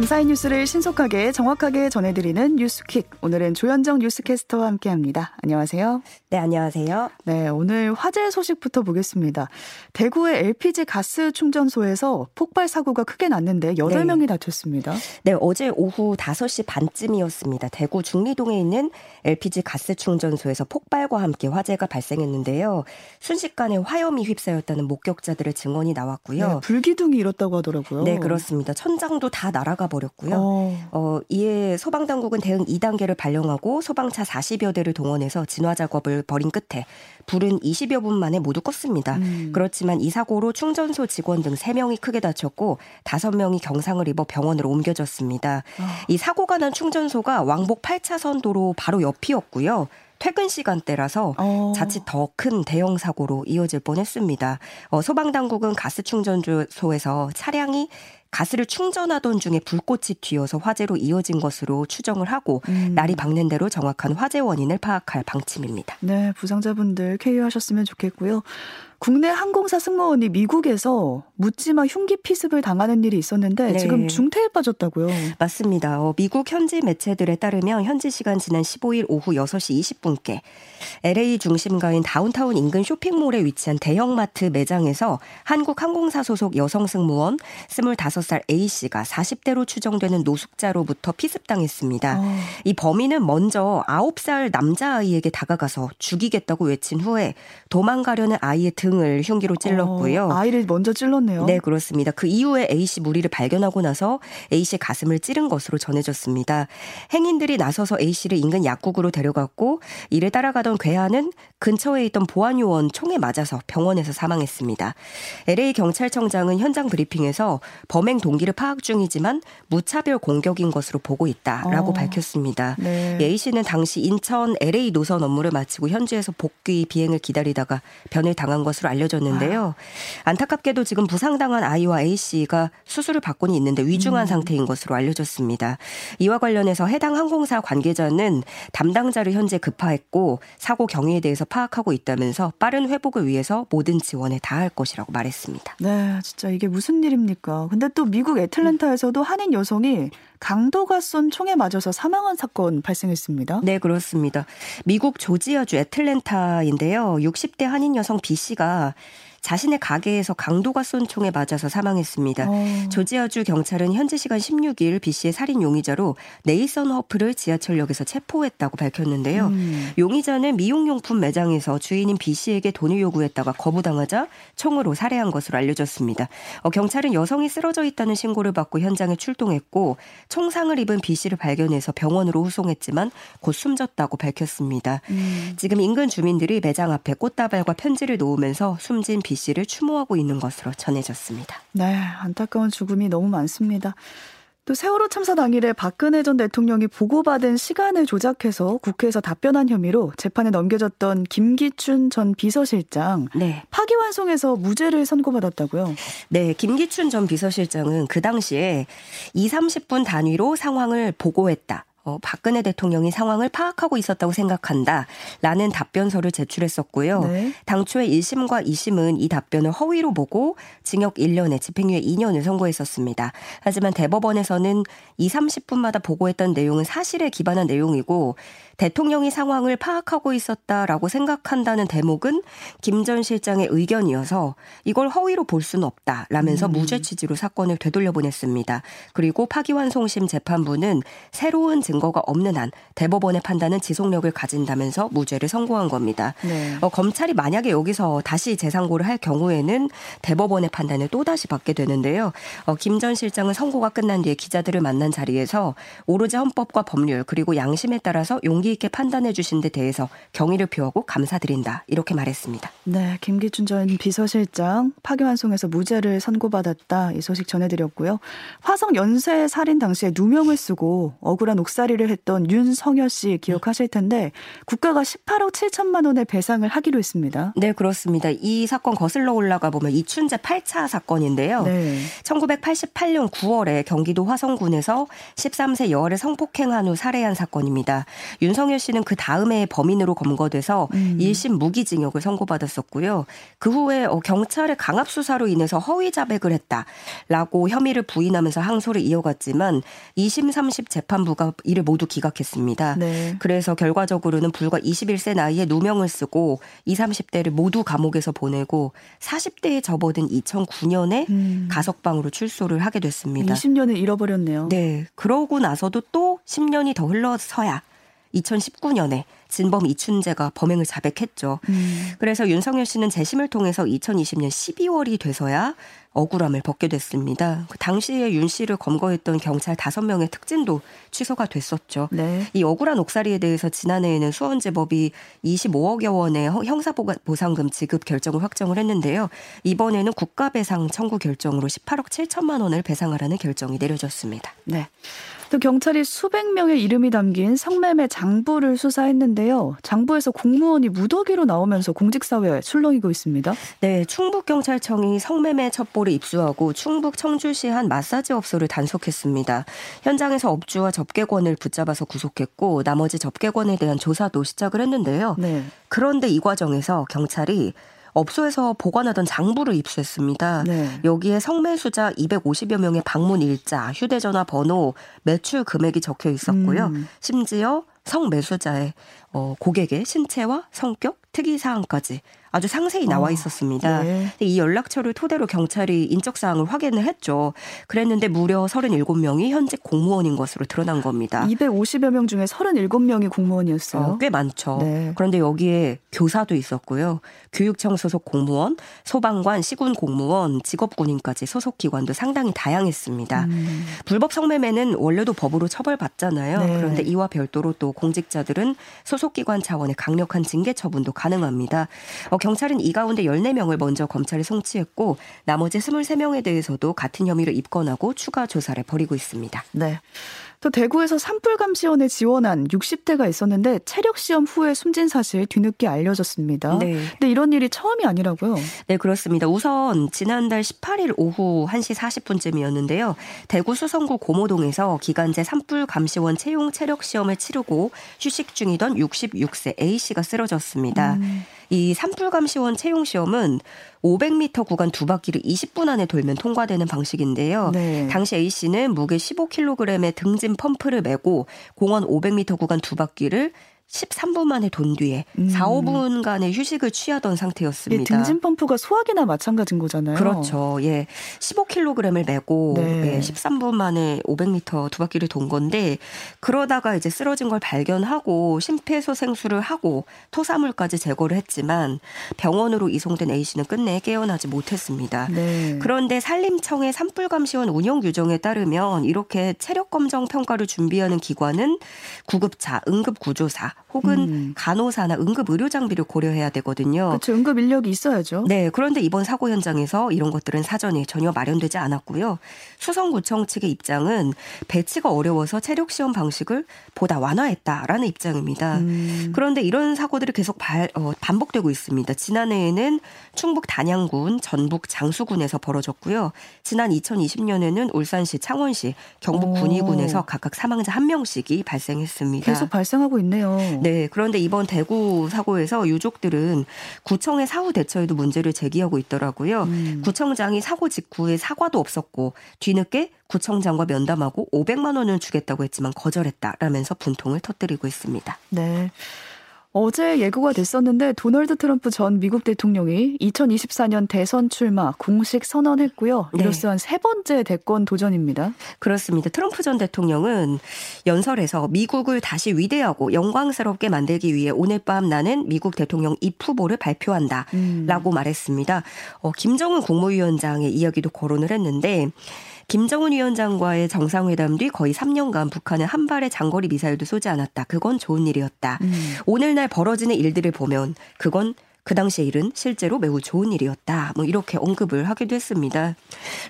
감사의 뉴스를 신속하게 정확하게 전해드리는 뉴스킥. 오늘은 조현정 뉴스캐스터와 함께합니다. 안녕하세요. 네, 안녕하세요. 네, 오늘 화재 소식부터 보겠습니다. 대구의 LPG 가스 충전소에서 폭발 사고가 크게 났는데 8명이 다쳤습니다. 네, 어제 오후 5시 반쯤이었습니다. 대구 중리동에 있는 LPG 가스 충전소에서 폭발과 함께 화재가 발생했는데요. 순식간에 화염이 휩싸였다는 목격자들의 증언이 나왔고요. 네, 불기둥이 일었다고 하더라고요. 네, 그렇습니다. 천장도 다 날아가 버렸고요. 이에 소방당국은 대응 2단계를 발령하고 소방차 40여 대를 동원해서 진화 작업을 벌인 끝에 불은 20여 분 만에 모두 껐습니다. 그렇지만 이 사고로 충전소 직원 등 3명이 크게 다쳤고 5명이 경상을 입어 병원으로 옮겨졌습니다. 이 사고가 난 충전소가 왕복 8차선 도로 바로 옆이었고요. 퇴근 시간대라서 자칫 더 큰 대형 사고로 이어질 뻔했습니다. 소방당국은 가스 충전소에서 차량이 가스를 충전하던 중에 불꽃이 튀어서 화재로 이어진 것으로 추정을 하고 날이 밝는 대로 정확한 화재 원인을 파악할 방침입니다. 네, 부상자분들 쾌유하셨으면 좋겠고요. 국내 항공사 승무원이 미국에서 묻지마 흉기 피습을 당하는 일이 있었는데 지금 중태에 빠졌다고요. 맞습니다. 미국 현지 매체들에 따르면 현지 시간 지난 15일 오후 6시 20분께 LA 중심가인 다운타운 인근 쇼핑몰에 위치한 대형마트 매장에서 한국항공사 소속 여성 승무원 25살 A씨가 40대로 추정되는 노숙자로부터 피습당했습니다. 이 범인은 먼저 9살 남자아이에게 다가가서 죽이겠다고 외친 후에 도망가려는 아이의 등을 흉기로 찔렀고요. 아이를 먼저 찔렀네요. 네, 그렇습니다. 그 이후에 A씨 무리를 발견하고 나서 A씨 가슴을 찌른 것으로 전해졌습니다. 행인들이 나서서 A씨를 인근 약국으로 데려갔고 이를 따라가던 괴한은 근처에 있던 보안요원 총에 맞아서 병원에서 사망했습니다. LA 경찰청장은 현장 브리핑에서 범행 동기를 파악 중이지만 무차별 공격인 것으로 보고 있다라고 밝혔습니다. 네. A씨는 당시 인천 LA 노선 업무를 마치고 현지에서 복귀 비행을 기다리다가 변을 당한 것으로 알려졌는데요. 안타깝게도 지금 부상당한 아이와 A씨가 수술을 받고는 있는데 위중한 상태인 것으로 알려졌습니다. 이와 관련해서 해당 항공사 관계자는 담당자를 현재 급파했고 사고 경위에 대해서 파악하고 있다면서 빠른 회복을 위해서 모든 지원에 다할 것이라고 말했습니다. 네, 진짜 이게 무슨 일입니까? 근데 또 미국 애틀랜타에서도 한인 여성이 강도가 쏜 총에 맞아서 사망한 사건 발생했습니다. 네, 그렇습니다. 미국 조지아주 애틀랜타인데요. 60대 한인 여성 B씨가 자신의 가게에서 강도가 쏜 총에 맞아서 사망했습니다. 조지아주 경찰은 현지 시간 16일 B씨의 살인 용의자로 네이선 허프를 지하철역에서 체포했다고 밝혔는데요. 용의자는 미용용품 매장에서 주인인 B씨에게 돈을 요구했다가 거부당하자 총으로 살해한 것으로 알려졌습니다. 경찰은 여성이 쓰러져 있다는 신고를 받고 현장에 출동했고 총상을 입은 B씨를 발견해서 병원으로 후송했지만 곧 숨졌다고 밝혔습니다. 지금 인근 주민들이 매장 앞에 꽃다발과 편지를 놓으면서 숨진 B씨를 추모하고 있는 것으로 전해졌습니다. 네, 안타까운 죽음이 너무 많습니다. 또 세월호 참사 당일에 박근혜 전 대통령이 보고받은 시간을 조작해서 국회에서 답변한 혐의로 재판에 넘겨졌던 김기춘 전 비서실장 파기환송에서 무죄를 선고받았다고요. 네, 김기춘 전 비서실장은 그 당시에 20-30분 단위로 상황을 보고했다. 박근혜 대통령이 상황을 파악하고 있었다고 생각한다 라는 답변서를 제출했었고요. 당초에 1심과 2심은 이 답변을 허위로 보고 징역 1년에 집행유예 2년을 선고했었습니다. 하지만 대법원에서는 20-30분마다 보고했던 내용은 사실에 기반한 내용이고 대통령이 상황을 파악하고 있었다라고 생각한다는 대목은 김 전 실장의 의견이어서 이걸 허위로 볼 수는 없다라면서 무죄 취지로 사건을 되돌려보냈습니다. 그리고 파기환송심 재판부는 새로운 증거가 없는 한 대법원의 판단은 지속력을 가진다면서 무죄를 선고한 겁니다. 검찰이 만약에 여기서 다시 재상고를 할 경우에는 대법원의 판단을 또다시 받게 되는데요. 김 전 실장은 선고가 끝난 뒤에 기자들을 만난 자리에서 오로지 헌법과 법률 그리고 양심에 따라서 용기 있게 판단해 주신 데 대해서 경의를 표하고 감사드린다 이렇게 말했습니다. 네, 김기춘 전 비서실장 파기환송에서 무죄를 선고받았다 이 소식 전해드렸고요. 화성 연쇄 살인 당시에 누명을 쓰고 억울한 옥살이를 했던 윤성여 씨 기억하실 텐데 국가가 18억 7천만 원의 배상을 하기로 했습니다. 네, 그렇습니다. 이 사건 거슬러 올라가 보면 이춘재 8차 사건인데요. 1988년 9월에 경기도 화성군에서 13세 여아를 성폭행한 후 살해한 사건입니다. 윤성여 씨는 그 다음 해에 범인으로 검거돼서 1심 무기징역을 선고받았었고 있었고요. 그 후에 경찰의 강압 수사로 인해서 허위 자백을 했다라고 혐의를 부인하면서 항소를 이어갔지만 2심, 3심 재판부가 이를 모두 기각했습니다. 네. 그래서 결과적으로는 불과 21세 나이에 누명을 쓰고 20, 30대를 모두 감옥에서 보내고 40대에 접어든 2009년에 가석방으로 출소를 하게 됐습니다. 20년을 잃어버렸네요. 네. 그러고 나서도 또 10년이 더 흘러서야 2019년에 진범 이춘재가 범행을 자백했죠. 그래서 윤성여 씨는 재심을 통해서 2020년 12월이 돼서야 억울함을 벗게 됐습니다. 그 당시에 윤 씨를 검거했던 경찰 5명의 특진도 취소가 됐었죠. 네. 이 억울한 옥살이에 대해서 지난해에는 수원지법이 25억여 원의 형사보상금 지급 결정을 확정을 했는데요. 이번에는 국가배상 청구 결정으로 18억 7천만 원을 배상하라는 결정이 내려졌습니다. 네. 또 경찰이 수백 명의 이름이 담긴 성매매 장부를 수사했는데요. 장부에서 공무원이 무더기로 나오면서 공직사회에 술렁이고 있습니다. 네, 충북경찰청이 성매매 첩보를 입수하고 충북 청주시 한 마사지 업소를 단속했습니다. 현장에서 업주와 접객원을 붙잡아서 구속했고 나머지 접객원에 대한 조사도 시작을 했는데요. 네. 그런데 이 과정에서 경찰이 업소에서 보관하던 장부를 입수했습니다. 네. 여기에 성매수자 250여 명의 방문 일자, 휴대전화 번호, 매출 금액이 적혀 있었고요. 심지어 성매수자의 고객의 신체와 성격, 특이사항까지 아주 상세히 나와 있었습니다. 네. 이 연락처를 토대로 경찰이 인적사항을 확인을 했죠. 그랬는데 무려 37명이 현직 공무원인 것으로 드러난 겁니다. 250여 명 중에 37명이 공무원이었어요. 꽤 많죠. 네. 그런데 여기에 교사도 있었고요. 교육청 소속 공무원, 소방관, 시군 공무원, 직업군인까지 소속기관도 상당히 다양했습니다. 불법 성매매는 원래도 법으로 처벌받잖아요. 네. 그런데 이와 별도로 또 공직자들은 소속기관 차원의 강력한 징계 처분도 가능합니다. 경찰은 이 가운데 14명을 먼저 검찰에 송치했고 나머지 23명에 대해서도 같은 혐의로 입건하고 추가 조사를 벌이고 있습니다. 네. 또 대구에서 산불감시원에 지원한 60대가 있었는데 체력시험 후에 숨진 사실 뒤늦게 알려졌습니다. 네. 근데 이런 일이 처음이 아니라고요? 네, 그렇습니다. 우선 지난달 18일 오후 1시 40분쯤이었는데요. 대구 수성구 고모동에서 기간제 산불감시원 채용 체력시험을 치르고 휴식 중이던 66세 A씨가 쓰러졌습니다. 이 산불감시원 채용시험은 500m 구간 두 바퀴를 20분 안에 돌면 통과되는 방식인데요. 네. 당시 A씨는 무게 15kg의 등짐 펌프를 메고 공원 500m 구간 두 바퀴를 13분 만에 돈 뒤에 4, 5분간의 휴식을 취하던 상태였습니다. 예, 등짐 펌프가 소화기나 마찬가지인 거잖아요. 그렇죠. 예, 15kg을 메고 네. 예, 13분 만에 500m 두 바퀴를 돈 건데 그러다가 이제 쓰러진 걸 발견하고 심폐소생술을 하고 토사물까지 제거를 했지만 병원으로 이송된 A씨는 끝내 깨어나지 못했습니다. 네. 그런데 산림청의 산불감시원 운영 규정에 따르면 이렇게 체력검정 평가를 준비하는 기관은 구급차, 응급구조사 혹은 간호사나 응급의료 장비를 고려해야 되거든요. 그렇죠. 응급 인력이 있어야죠. 네. 그런데 이번 사고 현장에서 이런 것들은 사전에 전혀 마련되지 않았고요. 수성구청 측의 입장은 배치가 어려워서 체력시험 방식을 보다 완화했다라는 입장입니다. 그런데 이런 사고들이 계속 반복되고 있습니다. 지난해에는 충북 단양군, 전북 장수군에서 벌어졌고요. 지난 2020년에는 울산시, 창원시, 경북 군위군에서 각각 사망자 1명씩이 발생했습니다. 계속 발생하고 있네요. 네, 그런데 이번 대구 사고에서 유족들은 구청의 사후 대처에도 문제를 제기하고 있더라고요. 구청장이 사고 직후에 사과도 없었고 뒤늦게 구청장과 면담하고 500만 원을 주겠다고 했지만 거절했다라면서 분통을 터뜨리고 있습니다. 네. 어제 예고가 됐었는데 도널드 트럼프 전 미국 대통령이 2024년 대선 출마 공식 선언했고요. 이로써 한 세 번째 대권 도전입니다. 그렇습니다. 트럼프 전 대통령은 연설에서 미국을 다시 위대하고 영광스럽게 만들기 위해 오늘 밤 나는 미국 대통령 입후보를 발표한다 라고 말했습니다. 김정은 국무위원장의 이야기도 거론을 했는데 김정은 위원장과의 정상회담 뒤 거의 3년간 북한은 한 발의 장거리 미사일도 쏘지 않았다. 그건 좋은 일이었다. 오늘날 벌어지는 일들을 보면 그건 그 당시의 일은 실제로 매우 좋은 일이었다. 이렇게 언급을 하기도 했습니다.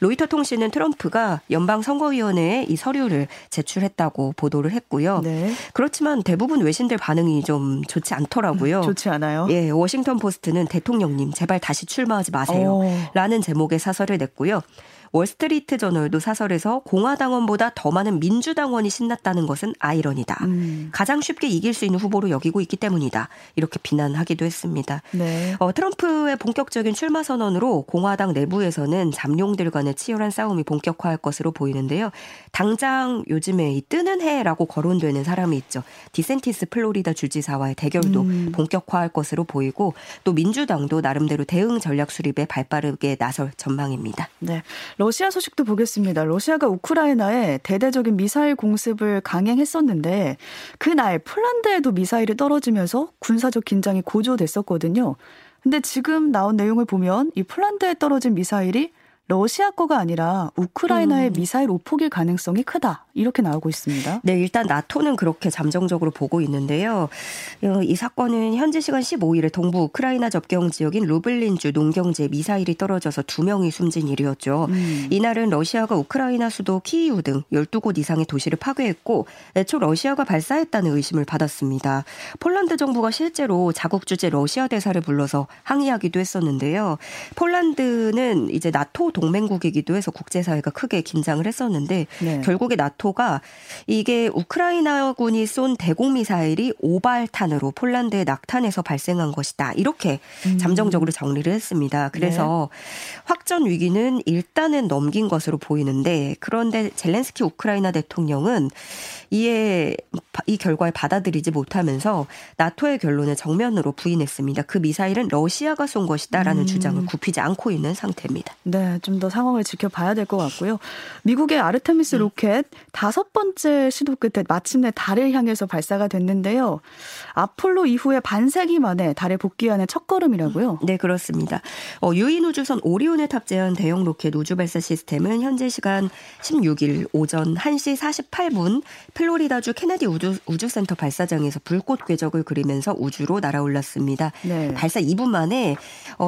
로이터 통신은 트럼프가 연방선거위원회에 이 서류를 제출했다고 보도를 했고요. 네. 그렇지만 대부분 외신들 반응이 좀 좋지 않더라고요. 좋지 않아요? 예, 워싱턴 포스트는 대통령님 제발 다시 출마하지 마세요. 라는 제목의 사설을 냈고요. 월스트리트저널도 사설에서 공화당원보다 더 많은 민주당원이 신났다는 것은 아이러니다. 가장 쉽게 이길 수 있는 후보로 여기고 있기 때문이다. 이렇게 비난하기도 했습니다. 네. 트럼프의 본격적인 출마 선언으로 공화당 내부에서는 잠룡들 간의 치열한 싸움이 본격화할 것으로 보이는데요. 당장 요즘에 이 뜨는 해라고 거론되는 사람이 있죠. 디센티스 플로리다 주지사와의 대결도 본격화할 것으로 보이고 또 민주당도 나름대로 대응 전략 수립에 발빠르게 나설 전망입니다. 네, 러시아 소식도 보겠습니다. 러시아가 우크라이나에 대대적인 미사일 공습을 강행했었는데 그날 폴란드에도 미사일이 떨어지면서 군사적 긴장이 고조됐었거든요. 근데 지금 나온 내용을 보면 이 폴란드에 떨어진 미사일이 러시아 거가 아니라 우크라이나의 미사일 오폭일 가능성이 크다. 이렇게 나오고 있습니다. 네, 일단 나토는 그렇게 잠정적으로 보고 있는데요. 이 사건은 현지 시간 15일에 동부 우크라이나 접경 지역인 루블린주 농경지에 미사일이 떨어져서 2명이 숨진 일이었죠. 이날은 러시아가 우크라이나 수도 키이우 등 12곳 이상의 도시를 파괴했고 애초 러시아가 발사했다는 의심을 받았습니다. 폴란드 정부가 실제로 자국 주재 러시아 대사를 불러서 항의하기도 했었는데요. 폴란드는 이제 나토 동맹국이기도 해서 국제사회가 크게 긴장을 했었는데 네. 결국에 나토가 이게 우크라이나군이 쏜 대공미사일이 오발탄으로 폴란드의 낙탄에서 발생한 것이다. 이렇게 잠정적으로 정리를 했습니다. 그래서 네. 확전 위기는 일단은 넘긴 것으로 보이는데 그런데 젤렌스키 우크라이나 대통령은 이 결과에 받아들이지 못하면서 나토의 결론을 정면으로 부인했습니다. 그 미사일은 러시아가 쏜 것이다라는 주장을 굽히지 않고 있는 상태입니다. 네. 좀 더 상황을 지켜봐야 될 것 같고요. 미국의 아르테미스 로켓 5번째 시도 끝에 마침내 달을 향해서 발사가 됐는데요. 아폴로 이후에 반세기 만에 달에 복귀하는 첫걸음이라고요? 네, 그렇습니다. 유인 우주선 오리온에 탑재한 대형 로켓 우주 발사 시스템은 현재 시간 16일 오전 1시 48분 플로리다주 케네디 우주센터 발사장에서 불꽃 궤적을 그리면서 우주로 날아올랐습니다. 네. 발사 2분 만에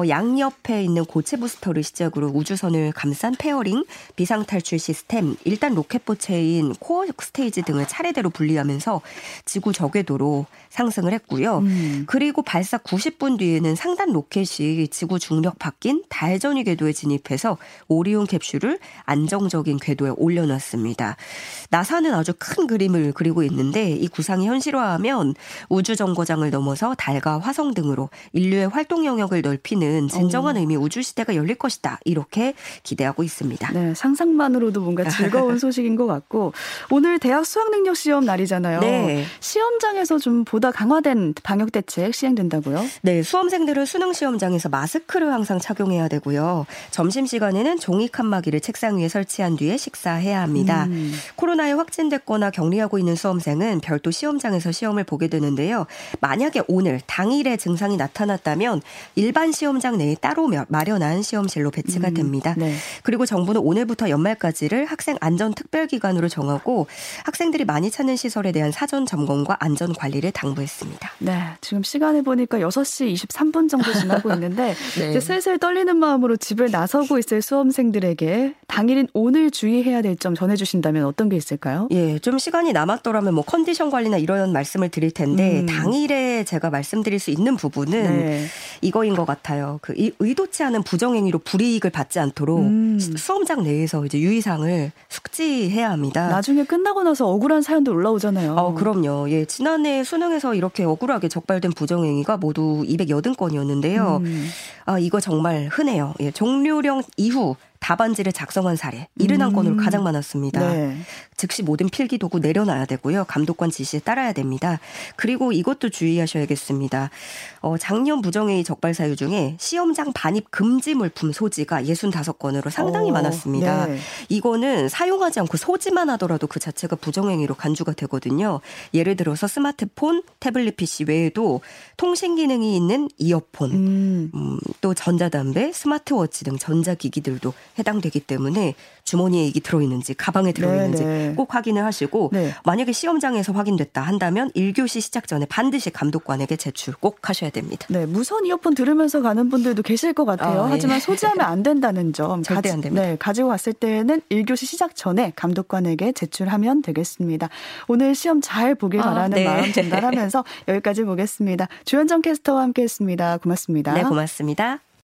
양옆에 있는 고체 부스터를 시작으로 우주선을 감싼 페어링, 비상탈출 시스템, 일단 로켓포체인 코어 스테이지 등을 차례대로 분리하면서 지구 저궤도로 상승을 했고요. 그리고 발사 90분 뒤에는 상단 로켓이 지구 중력 바뀐 달전위 궤도에 진입해서 오리온 캡슐을 안정적인 궤도에 올려놨습니다. 나사는 아주 큰 그림을 그리고 있는데 이 구상이 현실화하면 우주정거장을 넘어서 달과 화성 등으로 인류의 활동 영역을 넓히는 진정한 의미 우주시대가 열릴 것이다. 이렇게 기대하고 있습니다. 네, 상상만으로도 뭔가 즐거운 소식인 것 같고 오늘 대학 수학능력시험 날이잖아요. 네. 시험장에서 좀 보다 강화된 방역대책 시행된다고요? 네, 수험생들은 수능시험장에서 마스크를 항상 착용해야 되고요. 점심시간에는 종이 칸막이를 책상 위에 설치한 뒤에 식사해야 합니다. 코로나에 확진됐거나 격리하고 있는 수험생은 별도 시험장에서 시험을 보게 되는데요. 만약에 오늘 당일에 증상이 나타났다면 일반 시험장 내에 따로 마련한 시험실로 배치가 됩니다. 네. 그리고 정부는 오늘부터 연말까지를 학생 안전특별기간으로 정하고 학생들이 많이 찾는 시설에 대한 사전 점검과 안전관리를 당부했습니다. 네, 지금 시간을 보니까 6시 23분 정도 지나고 있는데 네. 이제 슬슬 떨리는 마음으로 집을 나서고 있을 수험생들에게 당일인 오늘 주의해야 될 점 전해주신다면 어떤 게 있을까요? 예, 좀 시간이 남았더라면 뭐 컨디션 관리나 이런 말씀을 드릴 텐데 당일에 제가 말씀드릴 수 있는 부분은 네. 이거인 것 같아요. 의도치 않은 부정행위로 불이익을 받지 않도록 수험장 내에서 이제 유의사항을 숙지해야 합니다. 나중에 끝나고 나서 억울한 사연도 올라오잖아요. 그럼요. 예, 지난해 수능에서 이렇게 억울하게 적발된 부정행위가 모두 280건이었는데요. 이거 정말 흔해요. 예, 종료령 이후 답안지를 작성한 사례 71건으로 가장 많았습니다. 네. 즉시 모든 필기도구 내려놔야 되고요. 감독관 지시에 따라야 됩니다. 그리고 이것도 주의하셔야겠습니다. 작년 부정행위 적발 사유 중에 시험장 반입 금지 물품 소지가 65건으로 상당히 많았습니다. 네. 이거는 사용하지 않고 소지만 하더라도 그 자체가 부정행위로 간주가 되거든요. 예를 들어서 스마트폰, 태블릿 PC 외에도 통신 기능이 있는 이어폰, 또 전자담배, 스마트워치 등 전자기기들도 해당되기 때문에 주머니에 이게 들어있는지 가방에 들어있는지 네네. 꼭 확인을 하시고 네. 만약에 시험장에서 확인됐다 한다면 1교시 시작 전에 반드시 감독관에게 제출 꼭 하셔야 됩니다. 네, 무선 이어폰 들으면서 가는 분들도 계실 것 같아요. 네. 하지만 소지하면 안 된다는 점. 절대 안 됩니다. 네, 가지고 왔을 때는 1교시 시작 전에 감독관에게 제출하면 되겠습니다. 오늘 시험 잘 보길 바라는 네. 마음 전달하면서 여기까지 보겠습니다. 조현정 캐스터와 함께했습니다. 고맙습니다. 네, 고맙습니다.